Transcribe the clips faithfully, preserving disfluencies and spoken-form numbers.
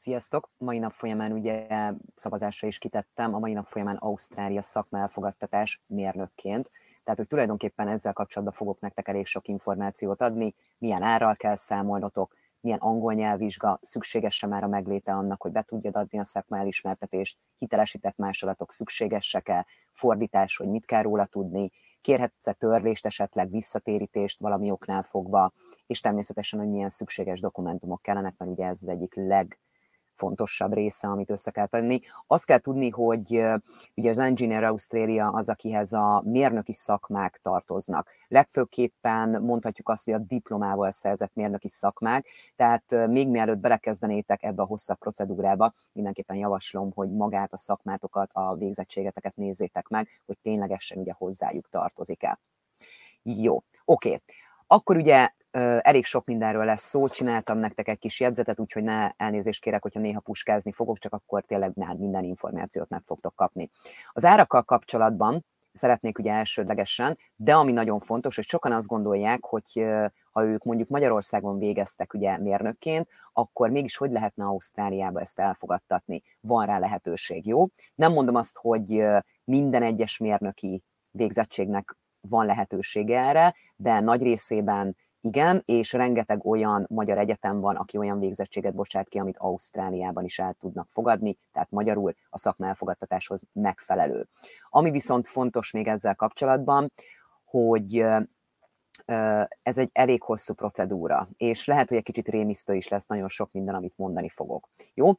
Sziasztok! Mai nap folyamán ugye szavazásra is kitettem, a mai nap folyamán Ausztrália szakmaelfogadtatás mérnökként. Tehát, hogy tulajdonképpen ezzel kapcsolatban fogok nektek elég sok információt adni, milyen árral kell számolnotok, milyen angol nyelvvizsga, szükséges-e már a megléte annak, hogy be tudjad adni a szakmaelismertetést, hitelesített másolatok szükségesek-e, fordítás, hogy mit kell róla tudni, kérhetsz-e törlést, esetleg visszatérítést valami oknál fogva, és természetesen, hogy milyen szükséges dokumentumok kellenek, mert ugye ez az egyik leg fontosabb része, amit össze kell tenni. Azt kell tudni, hogy ugye az Engineer Australia az, akihez a mérnöki szakmák tartoznak. Legfőképpen mondhatjuk azt, hogy a diplomával szerzett mérnöki szakmák, tehát még mielőtt belekezdenétek ebbe a hosszabb procedúrába, mindenképpen javaslom, hogy magát a szakmátokat, a végzettségeteket nézzétek meg, hogy ténylegesen ugye hozzájuk tartozik-e. Jó, oké. Okay. Akkor ugye elég sok mindenről lesz szó, csináltam nektek egy kis jegyzetet, úgyhogy ne elnézést kérek, hogyha néha puskázni fogok, csak akkor tényleg már minden információt meg fogtok kapni. Az árakkal kapcsolatban szeretnék ugye elsődlegesen, de ami nagyon fontos, hogy sokan azt gondolják, hogy ha ők mondjuk Magyarországon végeztek ugye mérnökként, akkor mégis hogy lehetne Ausztráliába ezt elfogadtatni? Van rá lehetőség, jó? Nem mondom azt, hogy minden egyes mérnöki végzettségnek van lehetősége erre, de nagy részében igen, és rengeteg olyan magyar egyetem van, aki olyan végzettséget bocsát ki, amit Ausztráliában is el tudnak fogadni, tehát magyarul a szakmaelfogadtatáshoz megfelelő. Ami viszont fontos még ezzel kapcsolatban, hogy ez egy elég hosszú procedúra, és lehet, hogy egy kicsit rémisztő is lesz nagyon sok minden, amit mondani fogok. Jó?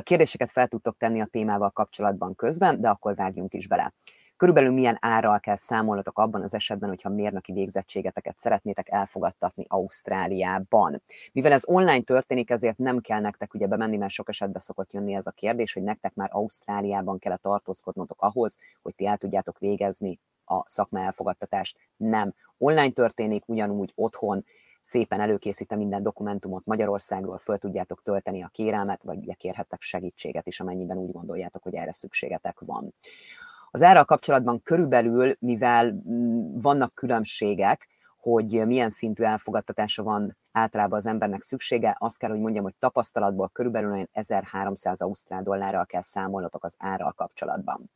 Kérdéseket fel tudtok tenni a témával kapcsolatban közben, de akkor vágjunk is bele. Körülbelül milyen árral kell számolnotok abban az esetben, hogyha mérnöki végzettségeteket szeretnétek elfogadtatni Ausztráliában. Mivel ez online történik, ezért nem kell nektek ugye bemenni, mert sok esetben szokott jönni ez a kérdés, hogy nektek már Ausztráliában kell tartózkodnotok ahhoz, hogy ti el tudjátok végezni a szakmaelfogadtatást. Nem. Online történik, ugyanúgy otthon szépen előkészítem minden dokumentumot Magyarországról, föl tudjátok tölteni a kérelmet, vagy ugye kérhettek segítséget is, amennyiben úgy gondoljátok, hogy erre szükségetek van. Az árral kapcsolatban körülbelül, mivel vannak különbségek, hogy milyen szintű elfogadtatása van általában az embernek szüksége, azt kell, hogy mondjam, hogy tapasztalatból körülbelül olyan ezerháromszáz ausztrál dollárral kell számolnotok az árral kapcsolatban.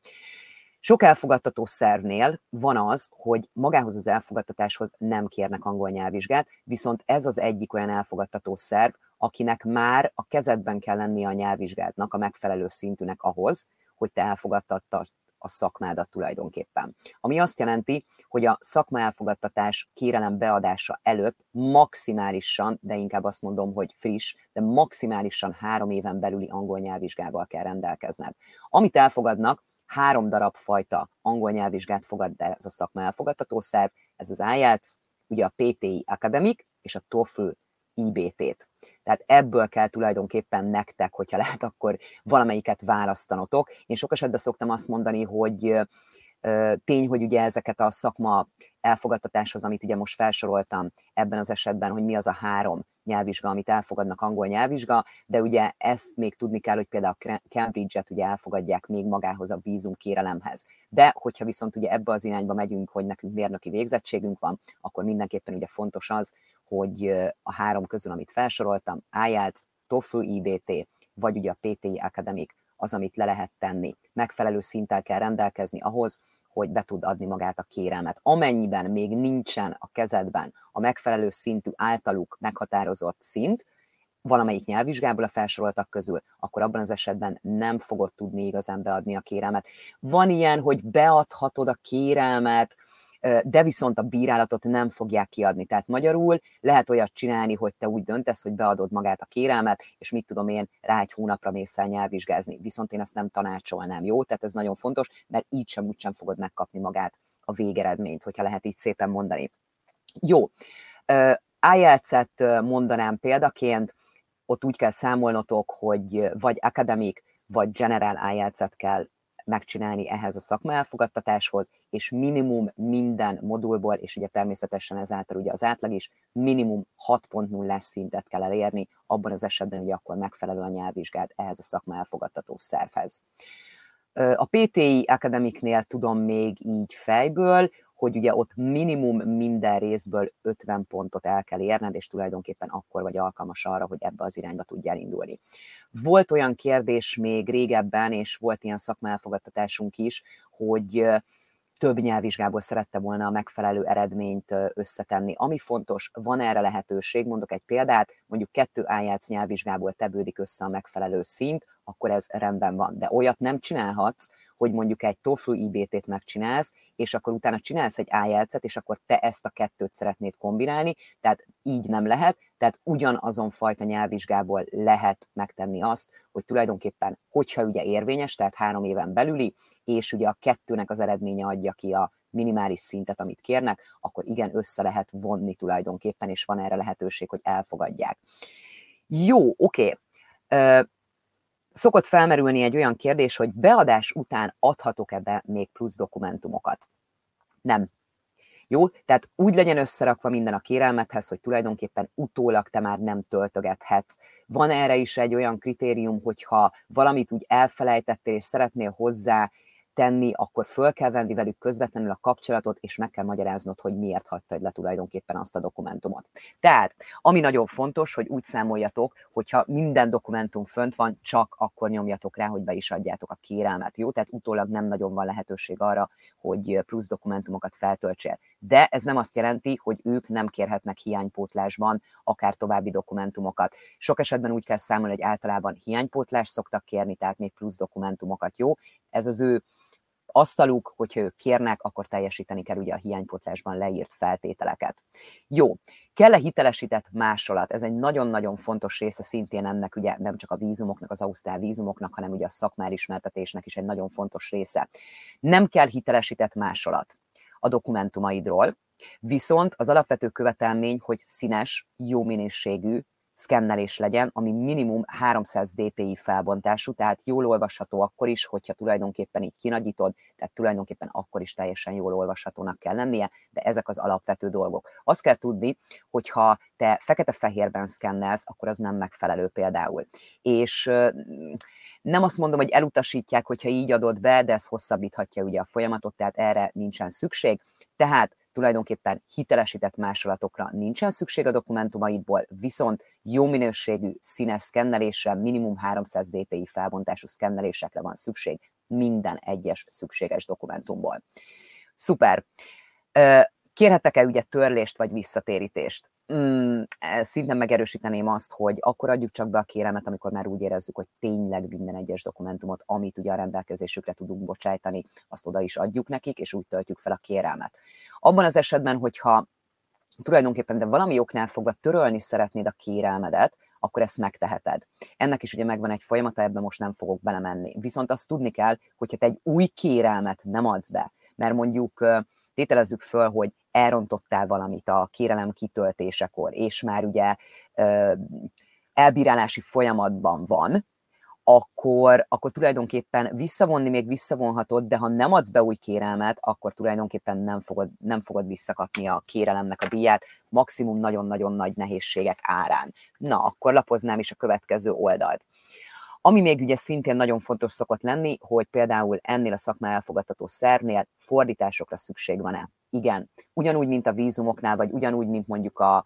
Sok elfogadtató szervnél van az, hogy magához az elfogadtatáshoz nem kérnek angol nyelvvizsgát, viszont ez az egyik olyan elfogadtató szerv, akinek már a kezedben kell lennie a nyelvvizsgádnak, a megfelelő szintűnek ahhoz, hogy te elfogadtattad a szakmádat tulajdonképpen. Ami azt jelenti, hogy a szakmaelfogadtatás kérelem beadása előtt maximálisan, de inkább azt mondom, hogy friss, de maximálisan három éven belüli angol nyelvvizsgával kell rendelkezned. Amit elfogadnak, három darab fajta angol nyelvvizsgát fogad el ez a szakmaelfogadtató szerv, ez az i e l t s, ugye a pé té e Academic és a TOEFL i bé té-t. Tehát ebből kell tulajdonképpen nektek, hogyha lehet, akkor valamelyiket választanotok. Én sok esetben szoktam azt mondani, hogy tény, hogy ugye ezeket a szakma elfogadtatáshoz, amit ugye most felsoroltam ebben az esetben, hogy mi az a három nyelvvizsga, amit elfogadnak angol nyelvvizsga, de ugye ezt még tudni kell, hogy például Cambridge-et ugye elfogadják még magához a vízum kérelemhez. De hogyha viszont ugye ebbe az irányba megyünk, hogy nekünk mérnöki végzettségünk van, akkor mindenképpen ugye fontos az, hogy a három közül, amit felsoroltam, i e l t s, TOEFL i bé té, vagy ugye a pé té e Academic, az, amit le lehet tenni. Megfelelő szinttel kell rendelkezni ahhoz, hogy be tud adni magát a kérelmet. Amennyiben még nincsen a kezedben a megfelelő szintű általuk meghatározott szint, valamelyik nyelvvizsgából a felsoroltak közül, akkor abban az esetben nem fogod tudni igazán beadni a kérelmet. Van ilyen, hogy beadhatod a kérelmet, de viszont a bírálatot nem fogják kiadni. Tehát magyarul lehet olyat csinálni, hogy te úgy döntesz, hogy beadod magát a kérelmet, és mit tudom én, rá egy hónapra mész el nyelvvizsgázni. Viszont én ezt nem tanácsolnám, jó? Tehát ez nagyon fontos, mert így sem úgy sem fogod megkapni magát a végeredményt, hogyha lehet így szépen mondani. Jó, i e l t s-et mondanám példaként, ott úgy kell számolnotok, hogy vagy Academic, vagy General i e l t s-et kell megcsinálni ehhez a szakmaelfogadtatáshoz, és minimum minden modulból, és ugye természetesen ezáltal ugye az átlag is, minimum hat pont nullás szintet kell elérni, abban az esetben ugye akkor megfelelő a nyelvvizsgád ehhez a szakmaelfogadtató szervhez. A pé té e Academicnél tudom még így fejből, hogy ugye ott minimum minden részből ötven pontot el kell érned, és tulajdonképpen akkor vagy alkalmas arra, hogy ebbe az irányba tudjál indulni. Volt olyan kérdés még régebben, és volt ilyen szakmaelfogadtatásunk is, hogy több nyelvvizsgából szerette volna a megfelelő eredményt összetenni. Ami fontos, van erre lehetőség, mondok egy példát, mondjuk kettő i elts nyelvvizsgából tevődik össze a megfelelő szint, akkor ez rendben van. De olyat nem csinálhatsz, hogy mondjuk egy TOEFL i bé té-t megcsinálsz, és akkor utána csinálsz egy i elts-et, és akkor te ezt a kettőt szeretnéd kombinálni, tehát így nem lehet, tehát ugyanazon fajta nyelvvizsgából lehet megtenni azt, hogy tulajdonképpen, hogyha ugye érvényes, tehát három éven belüli, és ugye a kettőnek az eredménye adja ki a minimális szintet, amit kérnek, akkor igen, össze lehet vonni tulajdonképpen, és van erre lehetőség, hogy elfogadják. Jó, oké. Okay. Szokott felmerülni egy olyan kérdés, hogy beadás után adhatok-e be még plusz dokumentumokat? Nem. Jó? Tehát úgy legyen összerakva minden a kérelmedhez, hogy tulajdonképpen utólag te már nem töltögethetsz. Van erre is egy olyan kritérium, hogyha valamit úgy elfelejtettél, és szeretnél hozzá tenni, akkor föl kell venni velük közvetlenül a kapcsolatot, és meg kell magyaráznod, hogy miért hagytad le tulajdonképpen azt a dokumentumot. Tehát, ami nagyon fontos, hogy úgy számoljatok, hogyha minden dokumentum fönt van, csak akkor nyomjatok rá, hogy be is adjátok a kérelmet. Jó? Tehát utólag nem nagyon van lehetőség arra, hogy plusz dokumentumokat feltöltsél. De ez nem azt jelenti, hogy ők nem kérhetnek hiánypótlásban akár további dokumentumokat. Sok esetben úgy kell számolni, hogy általában hiánypótlást szoktak kérni, tehát még plusz dokumentumokat. Jó? Ez az ő asztaluk, hogyha ők kérnek, akkor teljesíteni kell ugye a hiánypótlásban leírt feltételeket. Jó, kell-e hitelesített másolat? Ez egy nagyon-nagyon fontos része szintén ennek ugye nem csak a vízumoknak, az ausztrál vízumoknak, hanem ugye a szakmárismertetésnek is egy nagyon fontos része. Nem kell hitelesített másolat a dokumentumaidról, viszont az alapvető követelmény, hogy színes, jó minőségű szkennelés legyen, ami minimum háromszáz dpi felbontású, tehát jól olvasható akkor is, hogyha tulajdonképpen így kinagyítod, tehát tulajdonképpen akkor is teljesen jól olvashatónak kell lennie, de ezek az alapvető dolgok. Azt kell tudni, hogyha te fekete-fehérben szkennelsz, akkor az nem megfelelő például. És nem azt mondom, hogy elutasítják, hogyha így adod be, de ez hosszabbíthatja ugye a folyamatot, tehát erre nincsen szükség. Tehát tulajdonképpen hitelesített másolatokra nincsen szükség a dokumentumaidból, viszont jó minőségű színes szkennelésre, minimum háromszáz dpi felbontású szkennelésekre van szükség minden egyes szükséges dokumentumból. Szuper! Kérhetek-e ugye törlést vagy visszatérítést? Mm, szintén megerősíteném azt, hogy akkor adjuk csak be a kérelmet, amikor már úgy érezzük, hogy tényleg minden egyes dokumentumot, amit ugye a rendelkezésükre tudunk bocsájtani, azt oda is adjuk nekik, és úgy töltjük fel a kérelmet. Abban az esetben, hogyha tulajdonképpen de valami oknál fogva törölni szeretnéd a kérelmedet, akkor ezt megteheted. Ennek is ugye megvan egy folyamata, ebben most nem fogok belemenni. Viszont azt tudni kell, hogyha te egy új kérelmet nem adsz be, mert mondjuk tételezzük föl, hogy elrontottál valamit a kérelem kitöltésekor, és már ugye elbírálási folyamatban van, akkor, akkor tulajdonképpen visszavonni még visszavonhatod, de ha nem adsz be új kérelmet, akkor tulajdonképpen nem fogod, nem fogod visszakapni a kérelemnek a díját, maximum nagyon-nagyon nagy nehézségek árán. Na, akkor lapoznám is a következő oldalt. Ami még ugye szintén nagyon fontos szokott lenni, hogy például ennél a szakmá elfogadtató szervnél fordításokra szükség van-e? Igen. Ugyanúgy, mint a vízumoknál, vagy ugyanúgy, mint mondjuk a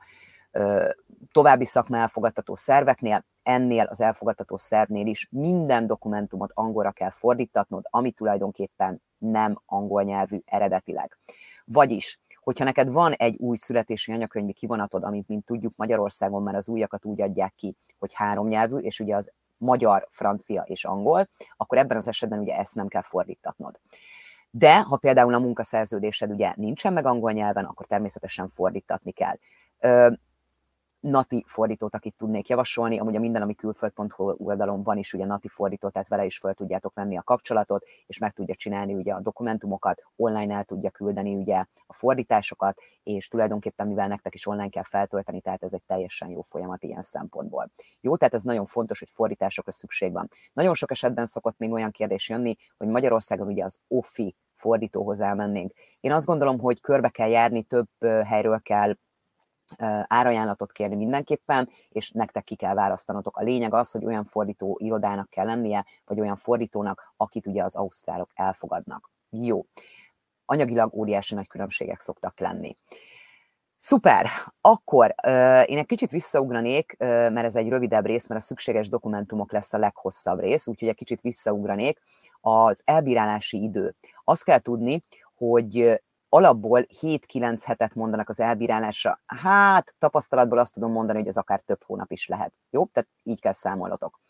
ö, további szakmá elfogadtató szerveknél, ennél az elfogadtató szervnél is minden dokumentumot angolra kell fordítatnod, ami tulajdonképpen nem angol nyelvű eredetileg. Vagyis, hogyha neked van egy új születési anyakönyvi kivonatod, amit mint tudjuk Magyarországon már az újakat úgy adják ki, hogy három nyelvű, és ugye az magyar, francia és angol, akkor ebben az esetben ugye ezt nem kell fordítatnod. De ha például a munkaszerződésed ugye nincsen meg angol nyelven, akkor természetesen fordítatni kell. Ö, nati fordítót, akit tudnék javasolni, amúgy a minden, ami külföld pont hu oldalon van is ugye nati fordító, tehát vele is fel tudjátok venni a kapcsolatot, és meg tudja csinálni ugye a dokumentumokat, online el tudja küldeni ugye a fordításokat, és tulajdonképpen mivel nektek is online kell feltölteni, tehát ez egy teljesen jó folyamat ilyen szempontból. Jó, tehát ez nagyon fontos, hogy fordításokra szükség van. Nagyon sok esetben szokott még olyan kérdés jönni, hogy Magyarországon ugye az o ef i fordítóhoz elmennénk. Én azt gondolom, hogy körbe kell járni, több helyről kell árajánlatot kérni mindenképpen, és nektek ki kell választanotok. A lényeg az, hogy olyan fordító irodának kell lennie, vagy olyan fordítónak, akit ugye az ausztrálok elfogadnak. Jó. anyagilag óriási nagy különbségek szoktak lenni. Szuper! Akkor euh, én egy kicsit visszaugranék, euh, mert ez egy rövidebb rész, mert a szükséges dokumentumok lesz a leghosszabb rész, úgyhogy egy kicsit visszaugranék. Az elbírálási idő. Azt kell tudni, hogy alapból hét-kilenc hetet mondanak az elbírálásra. Hát tapasztalatból azt tudom mondani, hogy ez akár több hónap is lehet. Jó? Tehát így kell számolnotok.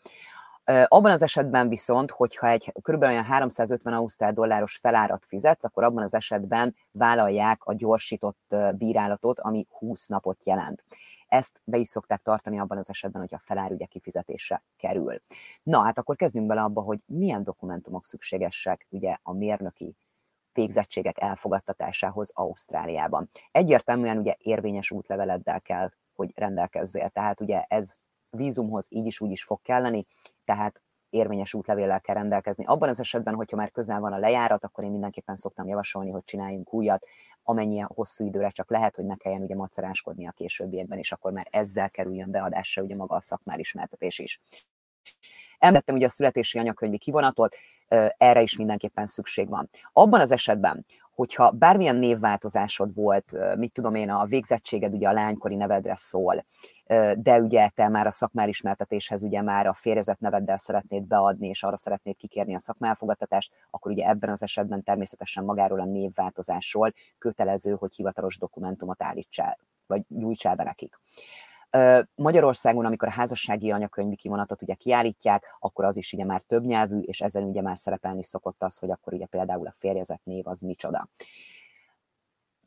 Abban az esetben viszont, hogyha egy kb. Olyan háromszázötven ausztrál dolláros felárat fizetsz, akkor abban az esetben vállalják a gyorsított bírálatot, ami húsz napot jelent. Ezt be is szokták tartani abban az esetben, hogy a felár ugye kifizetésre kerül. Na hát akkor kezdjünk bele abba, hogy milyen dokumentumok szükségesek ugye a mérnöki végzettségek elfogadtatásához Ausztráliában. Egyértelműen ugye érvényes útleveleddel kell, hogy rendelkezzél. Tehát ugye ez vízumhoz így is úgy is fog kelleni, tehát érvényes útlevéllel kell rendelkezni. Abban az esetben, hogyha már közel van a lejárat, akkor én mindenképpen szoktam javasolni, hogy csináljunk újat, amennyien hosszú időre csak lehet, hogy ne kelljen ugye maceráskodni a későbbiekben, és akkor már ezzel kerüljön beadásra ugye maga a szakmár ismertetés is. Említettem ugye a születési anyakönyvi kivonatot, erre is mindenképpen szükség van. Abban az esetben, hogyha bármilyen névváltozásod volt, mit tudom én, a végzettséged ugye a lánykori nevedre szól, de ugye te már a szakmárismertetéshez ugye már a férjezett neveddel szeretnéd beadni, és arra szeretnéd kikérni a szakmaelfogadtatást, akkor ugye ebben az esetben természetesen magáról a névváltozásról kötelező, hogy hivatalos dokumentumot állítsál, vagy nyújtsál be nekik. Magyarországon, amikor a házassági anyakönyvi kivonatot ugye kiállítják, akkor az is ugye már több nyelvű, és ezen ugye már szerepelni szokott az, hogy akkor ugye például a férjezett név az micsoda.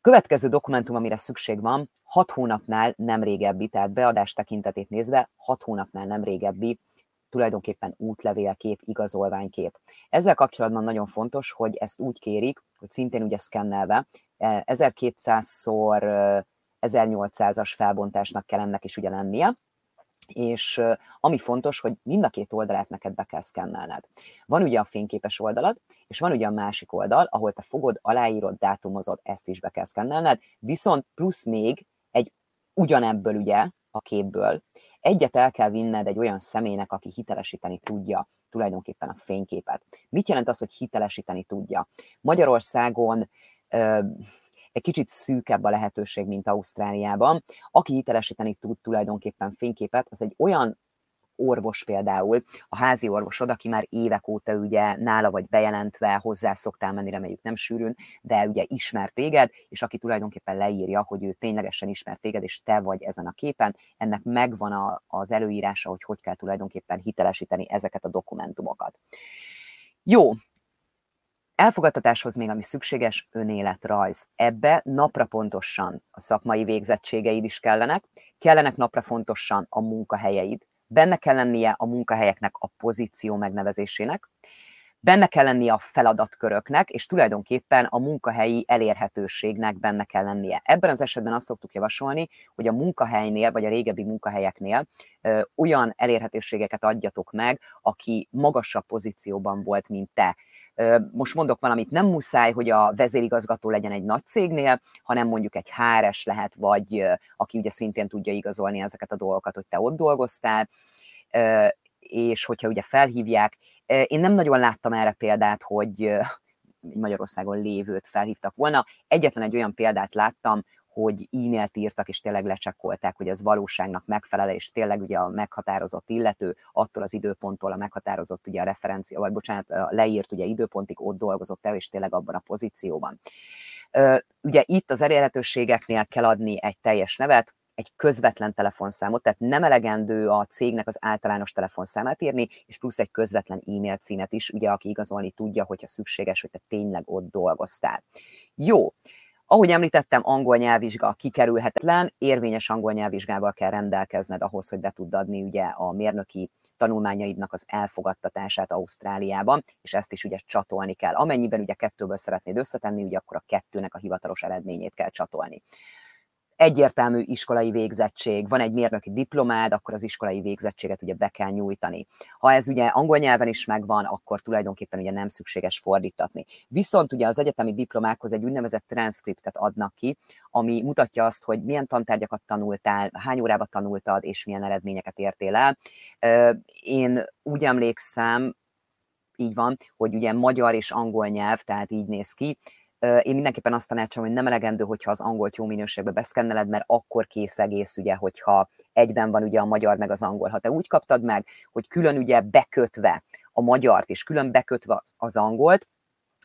Következő dokumentum, amire szükség van, hat hónapnál nem régebbi, tehát beadás tekintetét nézve hat hónapnál nem régebbi, tulajdonképpen útlevélkép, igazolványkép. Ezzel kapcsolatban nagyon fontos, hogy ezt úgy kérik, hogy szintén ugye szkennelve, ezerkétszázszor ezernyolcszázas felbontásnak kell ennek is ugye lennie, és ami fontos, hogy mind a két oldalát neked be kell szkennelned. Van ugye a fényképes oldalad, és van ugye a másik oldal, ahol te fogod, aláírod, dátumozod, ezt is be kell szkennelned, viszont plusz még egy ugyanebből ugye a képből egyet el kell vinned egy olyan személynek, aki hitelesíteni tudja tulajdonképpen a fényképet. Mit jelent az, hogy hitelesíteni tudja? Magyarországon ö, egy kicsit szűkebb a lehetőség, mint Ausztráliában. Aki hitelesíteni tud tulajdonképpen fényképet, az egy olyan orvos például, a házi orvosod, aki már évek óta ugye nála vagy bejelentve, hozzá szoktál menni, reméljük nem sűrűn, de ugye ismer téged, és aki tulajdonképpen leírja, hogy ő ténylegesen ismer téged, és te vagy ezen a képen, ennek megvan a, az előírása, hogy hogy kell tulajdonképpen hitelesíteni ezeket a dokumentumokat. Jó. Elfogadtatáshoz még, ami szükséges, önéletrajz. Ebbe napra pontosan a szakmai végzettségeid is kellenek, kellenek napra pontosan a munkahelyeid, benne kell lennie a munkahelyeknek a pozíció megnevezésének, benne kell lennie a feladatköröknek, és tulajdonképpen a munkahelyi elérhetőségnek benne kell lennie. Ebben az esetben azt szoktuk javasolni, hogy a munkahelynél, vagy a régebbi munkahelyeknél ö, olyan elérhetőségeket adjatok meg, aki magasabb pozícióban volt, mint te. Most mondok valamit, nem muszáj, hogy a vezérigazgató legyen egy nagy cégnél, hanem mondjuk egy há er es lehet, vagy aki ugye szintén tudja igazolni ezeket a dolgokat, hogy te ott dolgoztál, és hogyha ugye felhívják. Én nem nagyon láttam erre példát, hogy Magyarországon lévőt felhívtak volna. Egyetlen egy olyan példát láttam, hogy e-mailt írtak, és tényleg lecsekkolták, hogy ez valóságnak megfelel, és tényleg ugye a meghatározott illető attól az időponttól a meghatározott ugye a referencia, vagy bocsánat, a leírt ugye időpontig ott dolgozott el, és tényleg abban a pozícióban. Ugye itt az elérhetőségeknél kell adni egy teljes nevet, egy közvetlen telefonszámot, tehát nem elegendő a cégnek az általános telefonszámát írni, és plusz egy közvetlen e-mail címet is, ugye aki igazolni tudja, hogyha szükséges, hogy te tényleg ott dolgoztál. Jó. Ahogy említettem, angol nyelvvizsga kikerülhetetlen, érvényes angol nyelvvizsgával kell rendelkezned ahhoz, hogy be tudd adni ugye a mérnöki tanulmányaidnak az elfogadtatását Ausztráliában, és ezt is ugye csatolni kell. Amennyiben ugye kettőből szeretnéd összetenni, ugye akkor a kettőnek a hivatalos eredményét kell csatolni. Egyértelmű iskolai végzettség, van egy mérnöki diplomád, akkor az iskolai végzettséget ugye be kell nyújtani. Ha ez ugye angol nyelven is megvan, akkor tulajdonképpen ugye nem szükséges fordítatni. Viszont ugye az egyetemi diplomákhoz egy úgynevezett transzkriptet adnak ki, ami mutatja azt, hogy milyen tantárgyakat tanultál, hány órába tanultad, és milyen eredményeket értél el. Én úgy emlékszem, így van, hogy ugye magyar és angol nyelv, tehát így néz ki, Én mindenképpen azt tanácsolom, hogy nem elegendő, hogyha az angolt jó minőségbe beszkenneled, mert akkor kész egész, ugye, hogyha egyben van ugye a magyar meg az angol. Ha te úgy kaptad meg, hogy külön ugye bekötve a magyart és külön bekötve az angolt,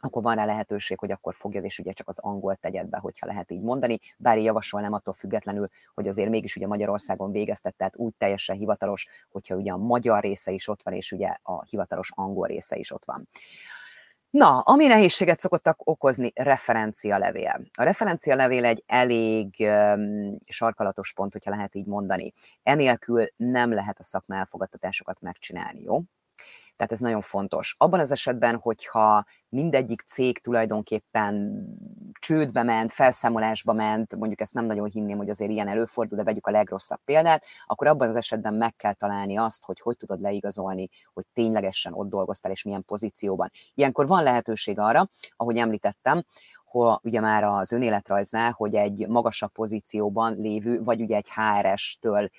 akkor van rá lehetőség, hogy akkor fogjad, és ugye csak az angolt tegyed be, hogyha lehet így mondani. Bár én javasolnám attól függetlenül, hogy azért mégis ugye Magyarországon végeztet, tehát úgy teljesen hivatalos, hogyha ugye a magyar része is ott van, és ugye a hivatalos angol része is ott van. Na, ami nehézséget szokottak okozni, referencialevél. A referencialevél egy elég um, sarkalatos pont, hogyha lehet így mondani. Enélkül nem lehet a szakma elfogadtatásokat megcsinálni, jó? Tehát ez nagyon fontos. Abban az esetben, hogyha mindegyik cég tulajdonképpen csődbe ment, felszámolásba ment, mondjuk ezt nem nagyon hinném, hogy azért ilyen előfordul, de vegyük a legrosszabb példát, akkor abban az esetben meg kell találni azt, hogy hogy tudod leigazolni, hogy ténylegesen ott dolgoztál, és milyen pozícióban. Ilyenkor van lehetőség arra, ahogy említettem, hogy ugye már az önéletrajznál, hogy egy magasabb pozícióban lévő, vagy ugye egy há er es-től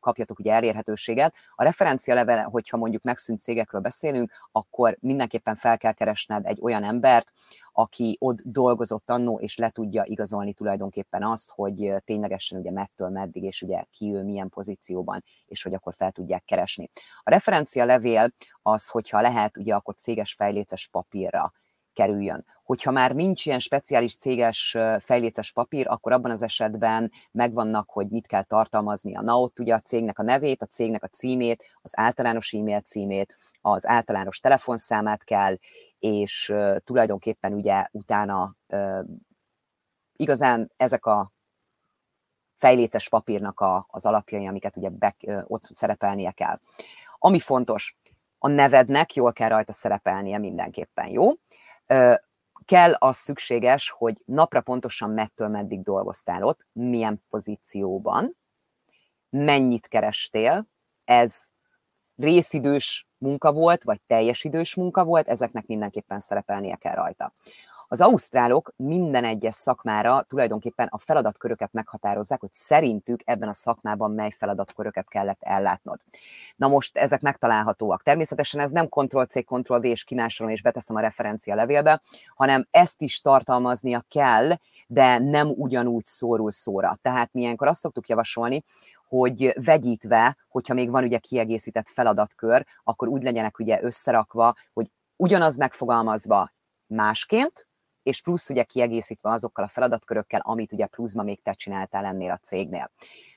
kapjatok ugye elérhetőséget. A referencialevel, hogyha mondjuk megszűnt cégekről beszélünk, akkor mindenképpen fel kell keresned egy olyan embert, aki ott dolgozott annó, és le tudja igazolni tulajdonképpen azt, hogy ténylegesen ugye mettől meddig, és ugye ki ő milyen pozícióban, és hogy akkor fel tudják keresni. A referencialevél az, hogyha lehet, ugye akkor céges fejléces papírra kerüljön. Hogyha már nincs ilyen speciális céges fejléces papír, akkor abban az esetben megvannak, hogy mit kell tartalmaznia. Na ott ugye a cégnek a nevét, a cégnek a címét, az általános e-mail címét, az általános telefonszámát kell, és tulajdonképpen ugye utána igazán ezek a fejléces papírnak a, az alapjai, amiket ugye be, ott szerepelnie kell. Ami fontos, a nevednek jól kell rajta szerepelnie mindenképpen, jó? Kell az szükséges, hogy napra pontosan mettől meddig dolgoztál ott, milyen pozícióban, mennyit kerestél, ez részidős munka volt, vagy teljes idős munka volt, ezeknek mindenképpen szerepelnie kell rajta. Az ausztrálok minden egyes szakmára tulajdonképpen a feladatköröket meghatározzák, hogy szerintük ebben a szakmában mely feladatköröket kellett ellátnod. Na most ezek megtalálhatóak. Természetesen ez nem Ctrl-C, Ctrl-V és kimásolom és beteszem a referencia levélbe, hanem ezt is tartalmaznia kell, de nem ugyanúgy szóról szóra. Tehát mi ilyenkor azt szoktuk javasolni, hogy vegyítve, hogyha még van ugye kiegészített feladatkör, akkor úgy legyenek ugye összerakva, hogy ugyanaz megfogalmazva másként, és plusz ugye kiegészítve azokkal a feladatkörökkel, amit ugye pluszban még te csináltál ennél a cégnél.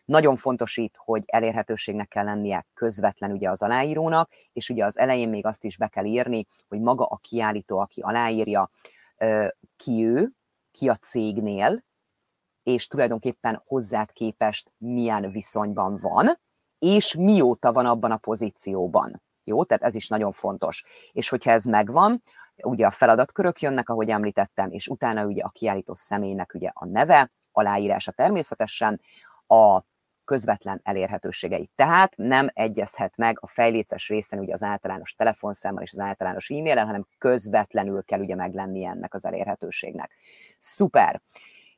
Nagyon fontos itt, hogy elérhetőségnek kell lennie közvetlen ugye az aláírónak, és ugye az elején még azt is be kell írni, hogy maga a kiállító, aki aláírja, ki ő, ki a cégnél, és tulajdonképpen hozzád képest milyen viszonyban van, és mióta van abban a pozícióban. Jó, tehát ez is nagyon fontos. És hogyha ez megvan, ugye a feladatkörök jönnek, ahogy említettem, és utána ugye a kiállító személynek ugye a neve, aláírása természetesen, a közvetlen elérhetőségei. Tehát nem egyezhet meg a fejléces részen ugye az általános telefonszámmal és az általános e-mailen, hanem közvetlenül kell ugye meglennie ennek az elérhetőségnek. Szuper!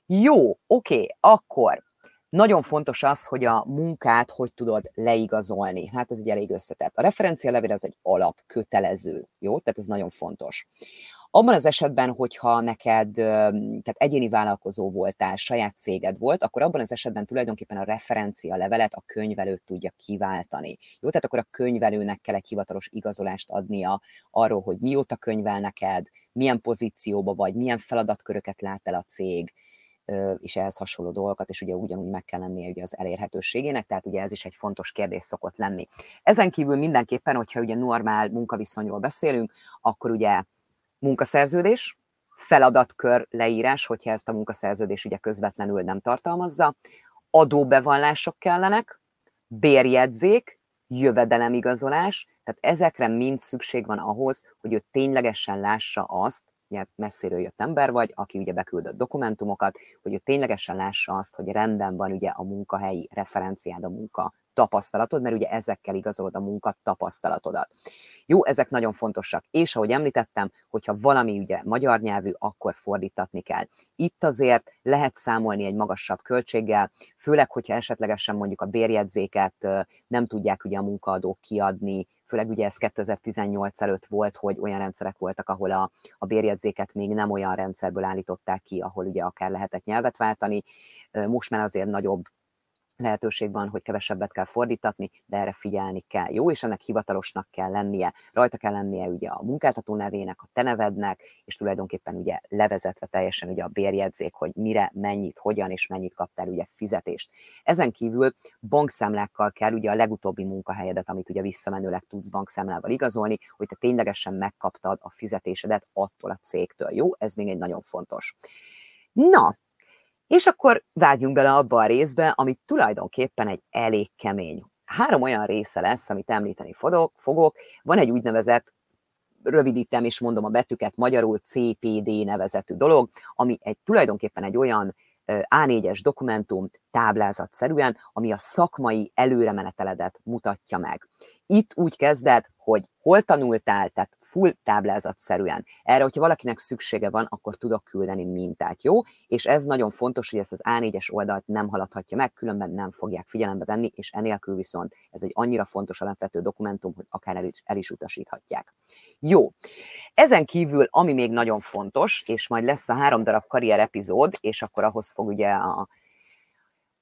Jó, oké, akkor nagyon fontos az, hogy a munkát hogy tudod leigazolni. Hát ez egy elég összetett. A referencialevél az egy alapkötelező, jó? Tehát ez nagyon fontos. Abban az esetben, hogyha neked tehát egyéni vállalkozó voltál, saját céged volt, akkor abban az esetben tulajdonképpen a referencialevelet a könyvelő tudja kiváltani. Jó, tehát akkor a könyvelőnek kell egy hivatalos igazolást adnia arról, hogy mióta könyvel neked, milyen pozícióba vagy, milyen feladatköröket lát el a cég, és ehhez hasonló dolgokat, és ugye ugyanúgy meg kell lennie ugye az elérhetőségének, tehát ugye ez is egy fontos kérdés szokott lenni. Ezen kívül mindenképpen, hogyha ugye normál munkaviszonyról beszélünk, akkor ugye munkaszerződés, feladatkör leírás, hogyha ezt a munkaszerződés ugye közvetlenül nem tartalmazza, adóbevallások kellenek, bérjegyzék, jövedelemigazolás, tehát ezekre mind szükség van ahhoz, hogy ő ténylegesen lássa azt, messziről jött ember vagy, aki ugye beküldött dokumentumokat, hogy ő ténylegesen lássa azt, hogy rendben van ugye a munkahelyi referenciád, a munka tapasztalatod, mert ugye ezekkel igazolod a munkatapasztalatodat. Jó, ezek nagyon fontosak, és ahogy említettem, hogyha valami ugye magyar nyelvű, akkor fordítatni kell. Itt azért lehet számolni egy magasabb költséggel, főleg, hogyha esetlegesen mondjuk a bérjegyzéket nem tudják ugye a munkaadók kiadni, főleg ugye ez kétezer-tizennyolc előtt volt, hogy olyan rendszerek voltak, ahol a, a bérjegyzéket még nem olyan rendszerből állították ki, ahol ugye akár lehetett nyelvet váltani. Most már azért nagyobb lehetőség van, hogy kevesebbet kell fordítatni, de erre figyelni kell. Jó, és ennek hivatalosnak kell lennie. Rajta kell lennie ugye a munkáltató nevének, a te nevednek, és tulajdonképpen ugye levezetve teljesen ugye a bérjegyzék, hogy mire, mennyit, hogyan és mennyit kaptál ugye fizetést. Ezen kívül bankszámlákkal kell ugye a legutóbbi munkahelyedet, amit ugye visszamenőleg tudsz bankszámlával igazolni, hogy te ténylegesen megkaptad a fizetésedet attól a cégtől. Jó, ez még egy nagyon fontos. Na, és akkor vágjunk bele abba a részbe, ami tulajdonképpen egy elég kemény. Három olyan része lesz, amit említeni fogok. Van egy úgynevezett, rövidítem és mondom a betűket, magyarul cé pé dé nevezetű dolog, ami egy, tulajdonképpen egy olyan á négyes dokumentum táblázatszerűen, ami a szakmai előremeneteledet mutatja meg. Itt úgy kezded, hogy hol tanultál, tehát full táblázatszerűen. Erre, hogyha valakinek szüksége van, akkor tudok küldeni mintát, jó? És ez nagyon fontos, hogy ezt az á négyes oldalt nem haladhatja meg, különben nem fogják figyelembe venni, és enélkül viszont ez egy annyira fontos alapvető dokumentum, hogy akár el is, el is utasíthatják. Jó. Ezen kívül, ami még nagyon fontos, és majd lesz a három darab karrier epizód, és akkor ahhoz fog ugye a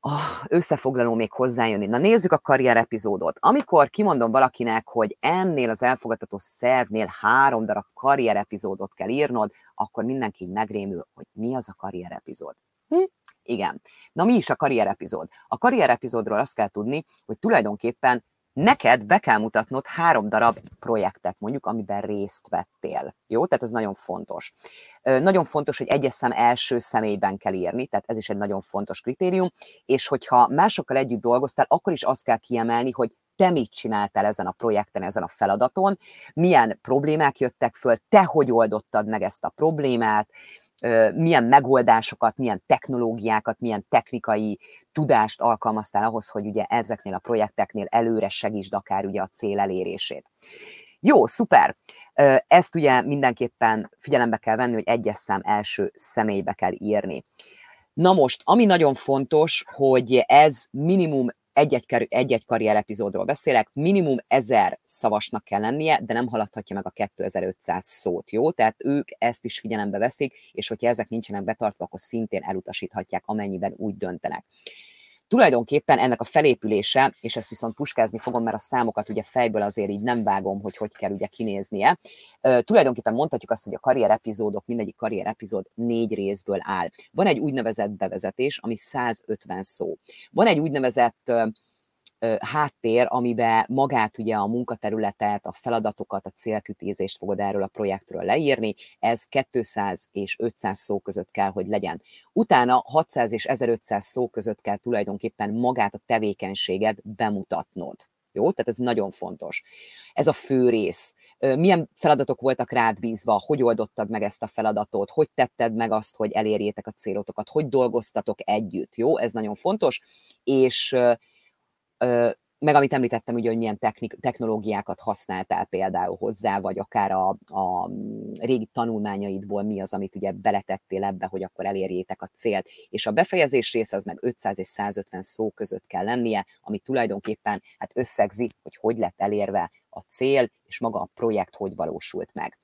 Oh, összefoglaló még hozzájönni. Na nézzük a karrier epizódot. Amikor kimondom valakinek, hogy ennél az elfogadható szervnél három darab karrier epizódot kell írnod, akkor mindenki megrémül, hogy mi az a karrier epizód. Hm? Igen. Na mi is a karrier epizód? A karrier epizódról azt kell tudni, hogy tulajdonképpen neked be kell mutatnod három darab projektet, mondjuk, amiben részt vettél. Jó? Tehát ez nagyon fontos. Nagyon fontos, hogy egyes szám első személyben kell írni, tehát ez is egy nagyon fontos kritérium, és hogyha másokkal együtt dolgoztál, akkor is azt kell kiemelni, hogy te mit csináltál ezen a projekten, ezen a feladaton, milyen problémák jöttek föl, te hogy oldottad meg ezt a problémát, milyen megoldásokat, milyen technológiákat, milyen technikai tudást alkalmaztál ahhoz, hogy ugye ezeknél a projekteknél előre segítsd akár ugye a cél elérését. Jó, szuper! Ezt ugye mindenképpen figyelembe kell venni, hogy egyes szám első személybe kell írni. Na most, ami nagyon fontos, hogy ez minimum egy-egy, egy-egy karrier epizódról beszélek, minimum ezer szavasnak kell lennie, de nem haladhatja meg a kétezer-ötszáz szót, jó? Tehát ők ezt is figyelembe veszik, és hogyha ezek nincsenek betartva, akkor szintén elutasíthatják, amennyiben úgy döntenek. Tulajdonképpen ennek a felépülése, és ezt viszont puskázni fogom, mert a számokat ugye fejből azért így nem vágom, hogy hogy kell ugye kinéznie. Uh, tulajdonképpen mondhatjuk azt, hogy a karrier epizódok, mindegyik karrier epizód négy részből áll. Van egy úgynevezett bevezetés, ami százötven szó. Van egy úgynevezett uh, uh, háttér, amiben magát ugye a munkaterületet, a feladatokat, a célkütézést fogod erről a projektről leírni. Ez kétszáz és ötszáz szó között kell, hogy legyen. Utána hatszáz és ezerötszáz szó között kell tulajdonképpen magát a tevékenységed bemutatnod. Jó? Tehát ez nagyon fontos. Ez a fő rész. Milyen feladatok voltak rád bízva, hogy oldottad meg ezt a feladatot, hogy tetted meg azt, hogy elérjétek a célotokat, hogy dolgoztatok együtt. Jó? Ez nagyon fontos. És meg amit említettem, ugye, hogy milyen technik, technológiákat használtál például hozzá, vagy akár a, a régi tanulmányaidból mi az, amit ugye beletettél ebbe, hogy akkor elérjétek a célt. És a befejezés része az meg ötszáz és százötven szó között kell lennie, ami tulajdonképpen hát összegzi, hogy hogy lett elérve a cél, és maga a projekt hogy valósult meg.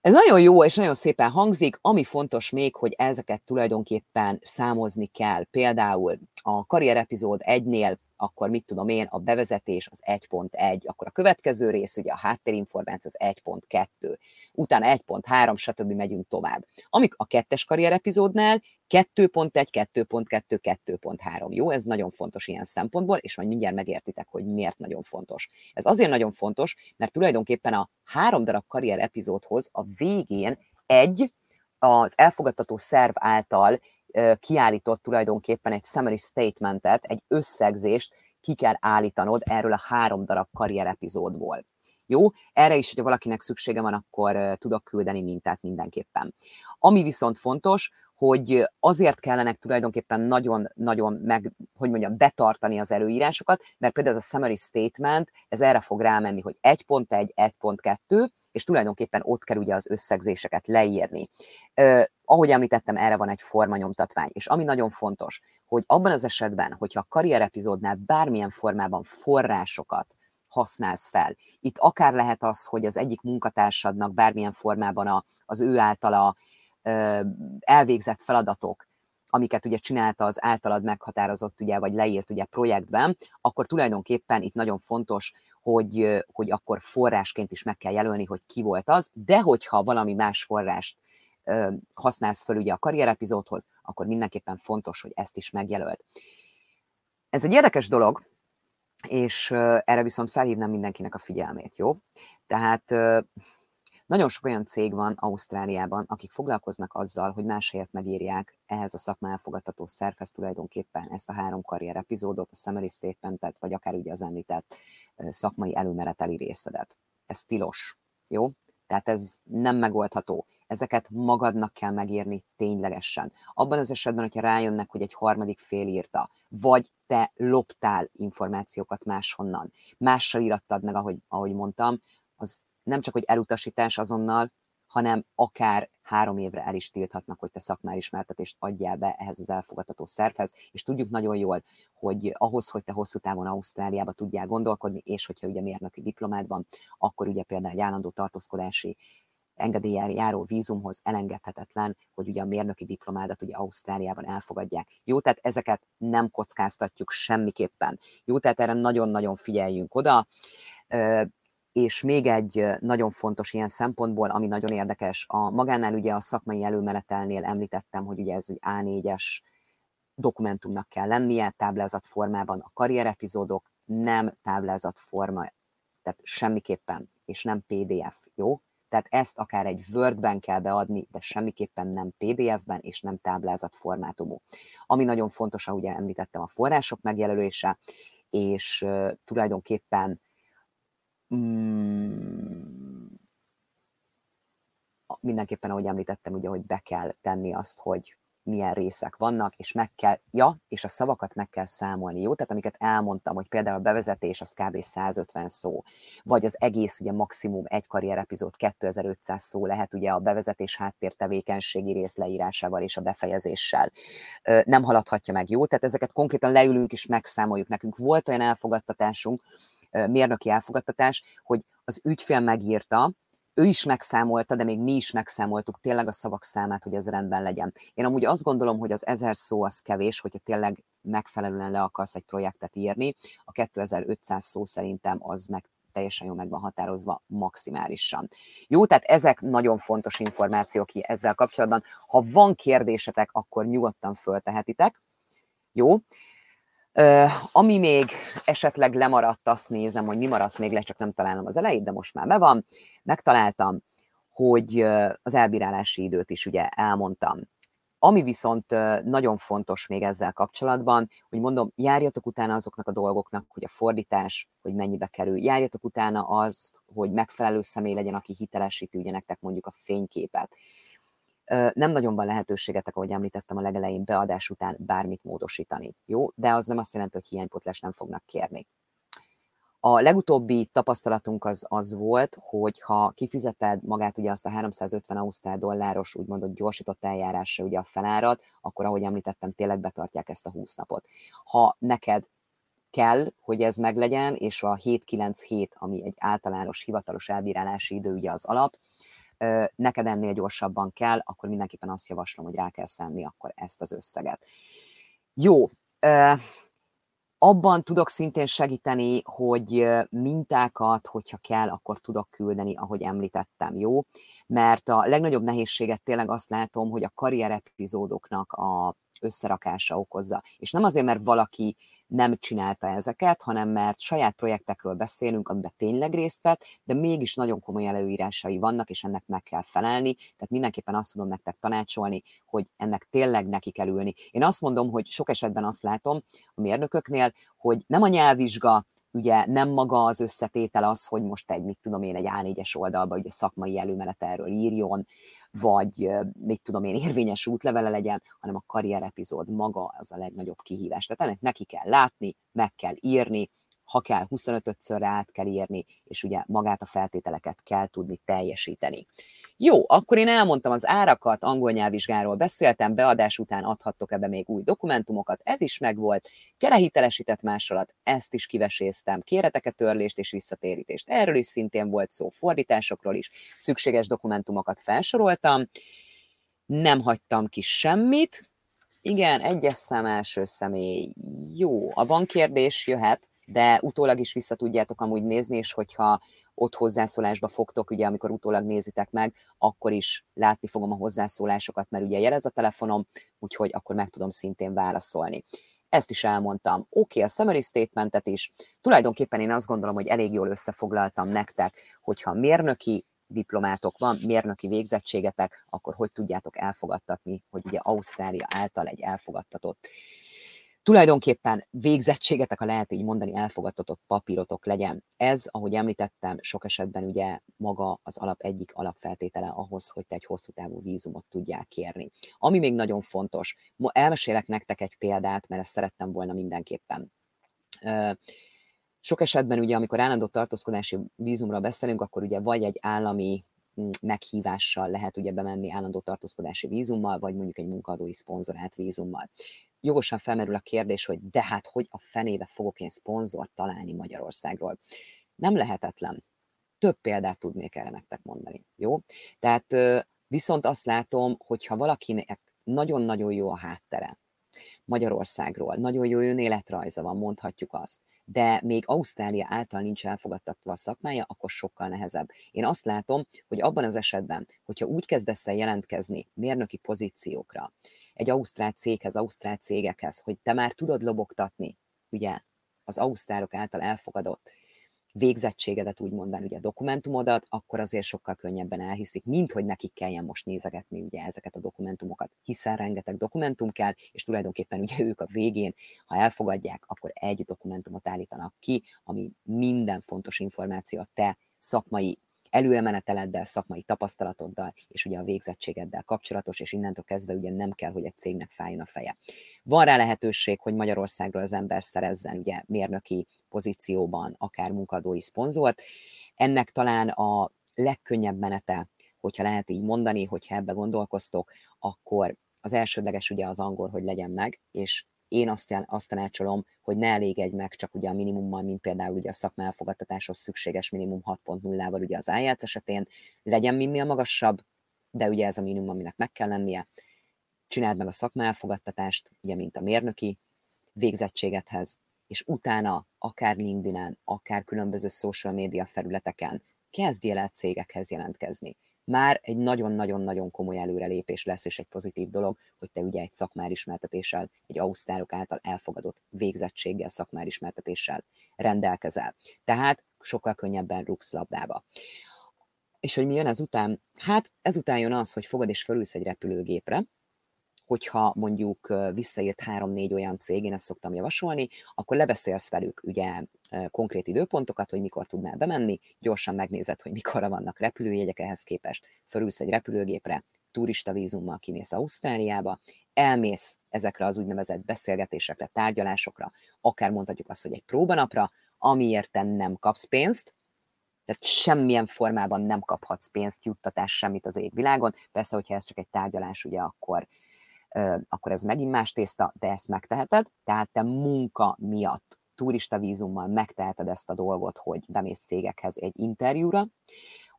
Ez nagyon jó, és nagyon szépen hangzik, ami fontos még, hogy ezeket tulajdonképpen számozni kell. Például a karrier epizód egynél, akkor mit tudom én, a bevezetés az egy pont egy, akkor a következő rész, ugye a háttérinformáció az egy pont kettő, utána egy pont három, stb. Megyünk tovább. Amik a kettes karrier epizódnál kettő pont egy, kettő pont kettő, kettő pont három. Jó, ez nagyon fontos ilyen szempontból, és majd mindjárt megértitek, hogy miért nagyon fontos. Ez azért nagyon fontos, mert tulajdonképpen a három darab karrier epizódhoz a végén egy az elfogadtató szerv által kiállított tulajdonképpen egy summary statementet, egy összegzést ki kell állítanod erről a három darab karrier epizódból. Jó? Erre is, hogyha valakinek szüksége van, akkor tudok küldeni mintát mindenképpen. Ami viszont fontos, hogy azért kellenek tulajdonképpen nagyon-nagyon meg, hogy mondjam, betartani az előírásokat, mert például ez a summary statement, ez erre fog rámenni, hogy egy pont egy, egy pont kettő, és tulajdonképpen ott kell ugye az összegzéseket leírni. Uh, ahogy említettem, erre van egy formanyomtatvány, és ami nagyon fontos, hogy abban az esetben, hogyha a karrierepizódnál bármilyen formában forrásokat használsz fel. Itt akár lehet az, hogy az egyik munkatársadnak bármilyen formában a, az ő általa ö, elvégzett feladatok, amiket ugye csinálta az általad meghatározott, ugye, vagy leírt ugye, projektben, akkor tulajdonképpen itt nagyon fontos, hogy, hogy akkor forrásként is meg kell jelölni, hogy ki volt az, de hogyha valami más forrást ö, használsz fel ugye a karrierepizódhoz, akkor mindenképpen fontos, hogy ezt is megjelöld. Ez egy érdekes dolog, és erre viszont felhívnám mindenkinek a figyelmét, jó? Tehát nagyon sok olyan cég van Ausztráliában, akik foglalkoznak azzal, hogy más helyet megírják ehhez a szakmá elfogadható szervhez tulajdonképpen ezt a három karrier epizódot, a summary statementet, vagy akár ugye az említett szakmai előmereteli részedet. Ez tilos, jó? Tehát ez nem megoldható. Ezeket magadnak kell megírni ténylegesen. Abban az esetben, hogyha rájönnek, hogy egy harmadik fél írta, vagy te loptál információkat máshonnan, mással írattad meg, ahogy, ahogy mondtam, az nem csak, hogy elutasítás azonnal, hanem akár három évre el is tilthatnak, hogy te szakmálismertetést adjál be ehhez az elfogadható szervhez, és tudjuk nagyon jól, hogy ahhoz, hogy te hosszú távon Ausztráliába tudjál gondolkodni, és hogyha ugye mérnöki diplomád van, akkor ugye például egy állandó tartózkodási engedéllyel járó vízumhoz elengedhetetlen, hogy ugye a mérnöki diplomádat ugye Ausztráliában elfogadják. Jó, tehát ezeket nem kockáztatjuk semmiképpen. Jó, tehát erre nagyon-nagyon figyeljünk oda. És még egy nagyon fontos ilyen szempontból, ami nagyon érdekes, a magánál ugye a szakmai előmenetelnél említettem, hogy ugye ez egy á négyes dokumentumnak kell lennie, táblázat formában a karrierepizódok nem táblázat forma, tehát semmiképpen, és nem pé dé ef, jó? Tehát ezt akár egy Word-ben kell beadni, de semmiképpen nem pé dé ef-ben és nem táblázatformátumú. Ami nagyon fontos, ahogy említettem, a források megjelölése, és uh, tulajdonképpen mm, mindenképpen, ahogy említettem, ugye, hogy be kell tenni azt, hogy milyen részek vannak, és meg kell, ja, és a szavakat meg kell számolni, jó? Tehát amiket elmondtam, hogy például a bevezetés az kb. százötven szó, vagy az egész ugye maximum egy karrierepizód kétezer-ötszáz szó lehet ugye a bevezetés háttértevékenységi rész leírásával és a befejezéssel. Nem haladhatja meg, jó? Tehát ezeket konkrétan leülünk és megszámoljuk. Nekünk volt olyan elfogadtatásunk, mérnöki elfogadtatás, hogy az ügyfél megírta, ő is megszámolta, de még mi is megszámoltuk tényleg a szavak számát, hogy ez rendben legyen. Én amúgy azt gondolom, hogy az ezer szó az kevés, hogyha tényleg megfelelően le akarsz egy projektet írni. A kétezer-ötszáz szó szerintem az meg teljesen jól meg van határozva maximálisan. Jó, tehát ezek nagyon fontos információk ezzel kapcsolatban. Ha van kérdésetek, akkor nyugodtan föltehetitek. Jó. Uh, ami még esetleg lemaradt, azt nézem, hogy mi maradt még le, csak nem találom az elejét, de most már be van. Megtaláltam, hogy az elbírálási időt is ugye elmondtam. Ami viszont nagyon fontos még ezzel kapcsolatban, hogy mondom, járjatok utána azoknak a dolgoknak, hogy a fordítás, hogy mennyibe kerül. Járjatok utána azt, hogy megfelelő személy legyen, aki hitelesíti ugye nektek mondjuk a fényképet. Nem nagyon van lehetőségetek, ahogy említettem a legelején, beadás után bármit módosítani. Jó? De az nem azt jelenti, hogy hiánypótlást nem fognak kérni. A legutóbbi tapasztalatunk az az volt, hogy ha kifizeted magát ugye azt a háromszázötven ausztrál dolláros, úgymond gyorsított eljárásra ugye a felárat, akkor ahogy említettem, tényleg betartják ezt a húsz napot. Ha neked kell, hogy ez meglegyen, és a hét kilenc hét, ami egy általános hivatalos elbírálási idő ugye az alap, neked ennél gyorsabban kell, akkor mindenképpen azt javaslom, hogy rá kell szánni akkor ezt az összeget. Jó, abban tudok szintén segíteni, hogy mintákat, hogyha kell, akkor tudok küldeni, ahogy említettem, jó? Mert a legnagyobb nehézséget tényleg azt látom, hogy a karrierepizódoknak a összerakása okozza. És nem azért, mert valaki nem csinálta ezeket, hanem mert saját projektekről beszélünk, amiben tényleg részt vett, de mégis nagyon komoly előírásai vannak, és ennek meg kell felelni, tehát mindenképpen azt tudom nektek tanácsolni, hogy ennek tényleg neki kell ülni. Én azt mondom, hogy sok esetben azt látom a mérnököknél, hogy nem a nyelvvizsga, ugye nem maga az összetétel az, hogy most egy, mit tudom én, egy á négyes oldalba ugye szakmai előmenetelről írjon, vagy mit tudom én, érvényes útlevele legyen, hanem a karrier epizód maga az a legnagyobb kihívás. Tehát ennek neki kell látni, meg kell írni, ha kell huszonötször át kell írni, és ugye magát a feltételeket kell tudni teljesíteni. Jó, akkor én elmondtam az árakat, angol nyelvvizsgáról beszéltem, beadás után adhattok ebbe még új dokumentumokat, ez is megvolt, kerehitelesített másolat, ezt is kiveséztem, kéreteket, törlést és visszatérítést, erről is szintén volt szó, fordításokról is, szükséges dokumentumokat felsoroltam, nem hagytam ki semmit, igen, egyes szám első személy, jó, a bankkérdés jöhet, de utólag is vissza tudjátok amúgy nézni, és hogyha ott hozzászólásba fogtok, ugye amikor utólag nézitek meg, akkor is látni fogom a hozzászólásokat, mert ugye jelez a telefonom, úgyhogy akkor meg tudom szintén válaszolni. Ezt is elmondtam. Oké, okay, a summary statementet is. Tulajdonképpen én azt gondolom, hogy elég jól összefoglaltam nektek, hogyha mérnöki diplomátok van, mérnöki végzettségetek, akkor hogy tudjátok elfogadtatni, hogy ugye Ausztrália által egy elfogadtatott. Tulajdonképpen végzettségetek, ha lehet így mondani, elfogadtatott papírotok legyen. Ez, ahogy említettem, sok esetben ugye maga az alap egyik alapfeltétele ahhoz, hogy te egy hosszú távú vízumot tudjál kérni. Ami még nagyon fontos, elmesélek nektek egy példát, mert ezt szerettem volna mindenképpen. Sok esetben ugye, amikor állandó tartózkodási vízumra beszélünk, akkor ugye vagy egy állami meghívással lehet ugye bemenni állandó tartózkodási vízummal, vagy mondjuk egy munkaadói szponzorált vízummal. Jogosan felmerül a kérdés, hogy de hát hogy a fenébe fogok én szponzort találni Magyarországról. Nem lehetetlen. Több példát tudnék erre nektek mondani. Jó? Tehát viszont azt látom, hogyha valakinek nagyon-nagyon jó a háttere Magyarországról, nagyon jó önéletrajza van, mondhatjuk azt, de még Ausztrália által nincs elfogadtatva a szakmája, akkor sokkal nehezebb. Én azt látom, hogy abban az esetben, hogyha úgy kezdesz el jelentkezni mérnöki pozíciókra, egy ausztrál céghez, ausztrál cégekhez, hogy te már tudod lobogtatni, ugye, az ausztrálok által elfogadott végzettségedet, úgymondván ugye a dokumentumodat, akkor azért sokkal könnyebben elhiszik, mint hogy nekik kelljen most nézegetni ugye ezeket a dokumentumokat, hiszen rengeteg dokumentum kell, és tulajdonképpen ugye ők a végén, ha elfogadják, akkor egy dokumentumot állítanak ki, ami minden fontos információ a te szakmai előremeneteleddel, szakmai tapasztalatoddal, és ugye a végzettségeddel kapcsolatos, és innentől kezdve ugye nem kell, hogy egy cégnek fájjon a feje. Van rá lehetőség, hogy Magyarországról az ember szerezzen ugye mérnöki pozícióban, akár munkadói szponzort. Ennek talán a legkönnyebb menete, hogyha lehet így mondani, hogyha ebbe gondolkoztok, akkor az elsődleges ugye az angol, hogy legyen meg, és én azt, azt tanácsolom, hogy ne elégedj meg csak ugye a minimummal, mint például ugye a szakmaelfogadtatáshoz szükséges minimum hat pont nullával ugye az i e l t s esetén, legyen minél magasabb, de ugye ez a minimum, aminek meg kell lennie. Csináld meg a szakmaelfogadtatást, ugye mint a mérnöki végzettségedhez, és utána akár LinkedIn-en, akár különböző social media felületeken kezdj el a cégekhez jelentkezni. Már egy nagyon-nagyon-nagyon komoly előrelépés lesz, és egy pozitív dolog, hogy te ugye egy szakmárismertetéssel, egy ausztrálok által elfogadott végzettséggel, szakmárismertetéssel rendelkezel. Tehát sokkal könnyebben rúgsz labdába. És hogy mi jön ezután? Hát ezután jön az, hogy fogad és fölülsz egy repülőgépre, hogyha mondjuk visszaírt három-négy olyan cég, én ezt szoktam javasolni, akkor lebeszélsz velük ugye konkrét időpontokat, hogy mikor tudnál bemenni, gyorsan megnézed, hogy mikorra vannak repülőjegyek ehhez képest, fölülsz egy repülőgépre, turista vízummal kimész Ausztráliába, elmész ezekre az úgynevezett beszélgetésekre, tárgyalásokra, akár mondhatjuk azt, hogy egy próbanapra, amiért te nem kapsz pénzt, tehát semmilyen formában nem kaphatsz pénzt, juttatás, semmit az égvilágon, persze, hogyha ez csak egy tárgyalás, ugye akkor akkor ez megint más tészta, de ezt megteheted, tehát te munka miatt turista vízummal megteheted ezt a dolgot, hogy bemész cégekhez egy interjúra,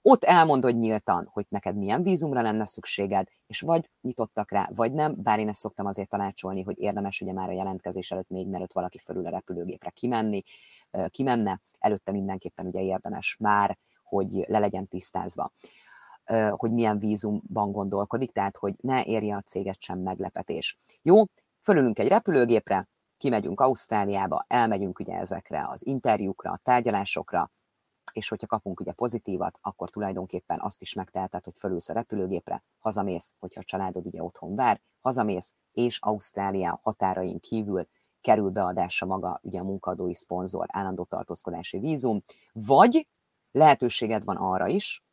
ott elmondod nyíltan, hogy neked milyen vízumra lenne szükséged, és vagy nyitottak rá, vagy nem, bár én ezt szoktam azért tanácsolni, hogy érdemes ugye már a jelentkezés előtt, még mielőtt valaki fölül a repülőgépre kimenni, kimenne, előtte mindenképpen ugye érdemes már, hogy le legyen tisztázva, hogy milyen vízumban gondolkodik, tehát hogy ne érje a céget sem meglepetés. Jó, fölülünk egy repülőgépre, kimegyünk Ausztráliába, elmegyünk ugye ezekre az interjúkra, a tárgyalásokra, és hogyha kapunk ugye pozitívat, akkor tulajdonképpen azt is megteheted, hogy fölülsz a repülőgépre, hazamész, hogyha a családod ugye otthon vár, hazamész, és Ausztrália határain kívül kerül beadásra maga ugye a munkaadói szponzor, állandó tartózkodási vízum, vagy lehetőséged van arra is,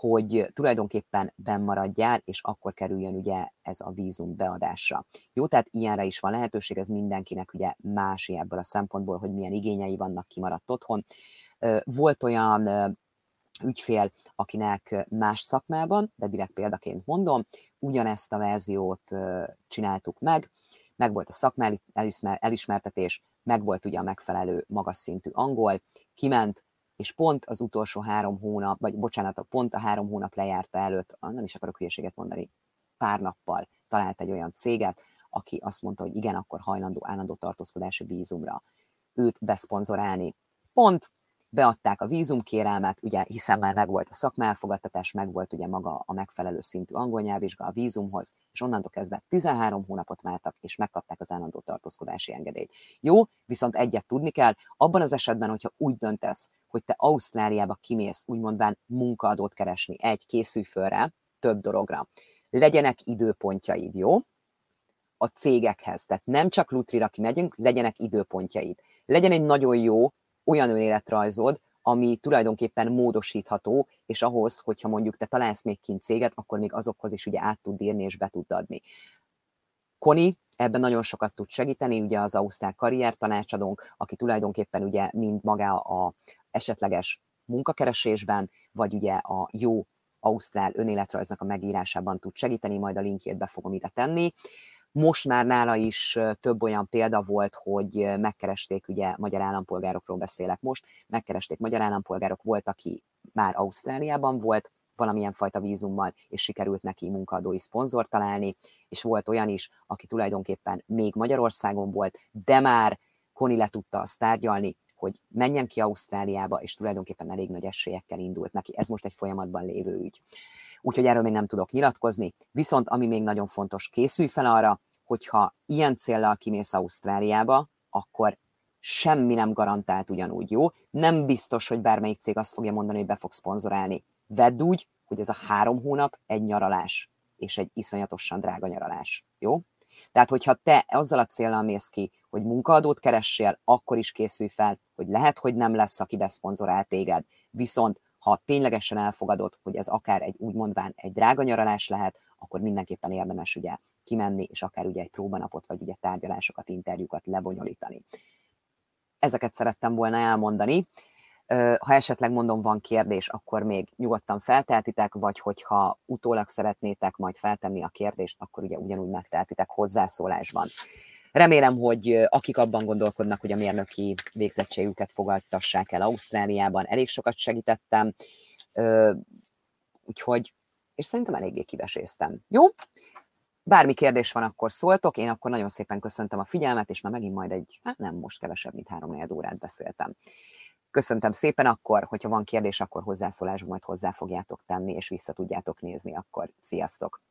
hogy tulajdonképpen benn maradjál, és akkor kerüljön ugye ez a vízum beadásra. Jó, tehát ilyenre is van lehetőség, ez mindenkinek ugye más ebből a szempontból, hogy milyen igényei vannak, kimaradt otthon. Volt olyan ügyfél, akinek más szakmában, de direkt példaként mondom, ugyanezt a verziót csináltuk meg, meg volt a szakmai elismertetés, meg volt ugye a megfelelő magas szintű angol, kiment, és pont az utolsó három hónap, vagy bocsánat, pont a három hónap lejárta előtt, nem is akarok hülyeséget mondani, pár nappal talált egy olyan céget, aki azt mondta, hogy igen, akkor hajlandó állandó tartózkodási vízumra őt beszponzorálni. Pont beadták a vízumkérelmet, ugye, hiszen már megvolt a szakmaelfogadtatás, megvolt ugye maga a megfelelő szintű angol nyelvvizsga a vízumhoz, és onnantól kezdve tizenhárom hónapot vártak, és megkapták az állandó tartózkodási engedélyt. Jó, viszont egyet tudni kell, abban az esetben, hogyha úgy döntesz, hogy te Ausztráliába kimész, úgymondván munkaadót keresni, egy, készülj fölre, több dologra. Legyenek időpontjaid, jó? A cégekhez, tehát nem csak lutrira kimegyünk, legyenek időpontjaid. Legyen egy nagyon jó olyan önéletrajzod, ami tulajdonképpen módosítható, és ahhoz, hogyha mondjuk te találsz még kint céget, akkor még azokhoz is ugye át tud írni és be tud adni. Connie ebben nagyon sokat tud segíteni, ugye az ausztrál karrier tanácsadónk, aki tulajdonképpen ugye mind maga a esetleges munkakeresésben, vagy ugye a jó ausztrál önéletrajznak a megírásában tud segíteni, majd a linkjét be fogom ide tenni. Most már nála is több olyan példa volt, hogy megkeresték, ugye magyar állampolgárokról beszélek most, megkeresték magyar állampolgárok, volt, aki már Ausztráliában volt, valamilyen fajta vízummal, és sikerült neki munkaadói szponzort találni, és volt olyan is, aki tulajdonképpen még Magyarországon volt, de már Connie le tudta azt tárgyalni, hogy menjen ki Ausztráliába, és tulajdonképpen elég nagy esélyekkel indult neki. Ez most egy folyamatban lévő ügy. Úgyhogy erről még nem tudok nyilatkozni. Viszont ami még nagyon fontos, készülj fel arra, hogyha ilyen céllal kimész Ausztráliába, akkor semmi nem garantált ugyanúgy, jó. Nem biztos, hogy bármelyik cég azt fogja mondani, hogy be fog szponzorálni. Vedd úgy, hogy ez a három hónap egy nyaralás, és egy iszonyatosan drága nyaralás, jó? Tehát, hogyha te azzal a céllal mész ki, hogy munkaadót keressél, akkor is készülj fel, hogy lehet, hogy nem lesz, aki beszponzorál téged. Viszont, ha ténylegesen elfogadod, hogy ez akár egy úgymondván egy drága nyaralás lehet, akkor mindenképpen érdemes ugye kimenni, és akár ugye egy próbanapot, vagy ugye tárgyalásokat, interjúkat lebonyolítani. Ezeket szerettem volna elmondani. Ha esetleg mondom, van kérdés, akkor még nyugodtan felteltitek, vagy hogyha utólag szeretnétek majd feltenni a kérdést, akkor ugye ugyanúgy megteltitek hozzászólásban. Remélem, hogy akik abban gondolkodnak, hogy a mérnöki végzettségüket fogadtassák el Ausztráliában, elég sokat segítettem, úgyhogy, és szerintem eléggé kiveséztem. Jó? Bármi kérdés van, akkor szóltok, én akkor nagyon szépen köszöntöm a figyelmet, és már megint majd egy, hát nem, most kevesebb, mint három-négy órát beszéltem. Köszöntöm szépen, akkor, hogyha van kérdés, akkor hozzászólásban majd hozzá fogjátok tenni, és vissza tudjátok nézni, akkor sziasztok!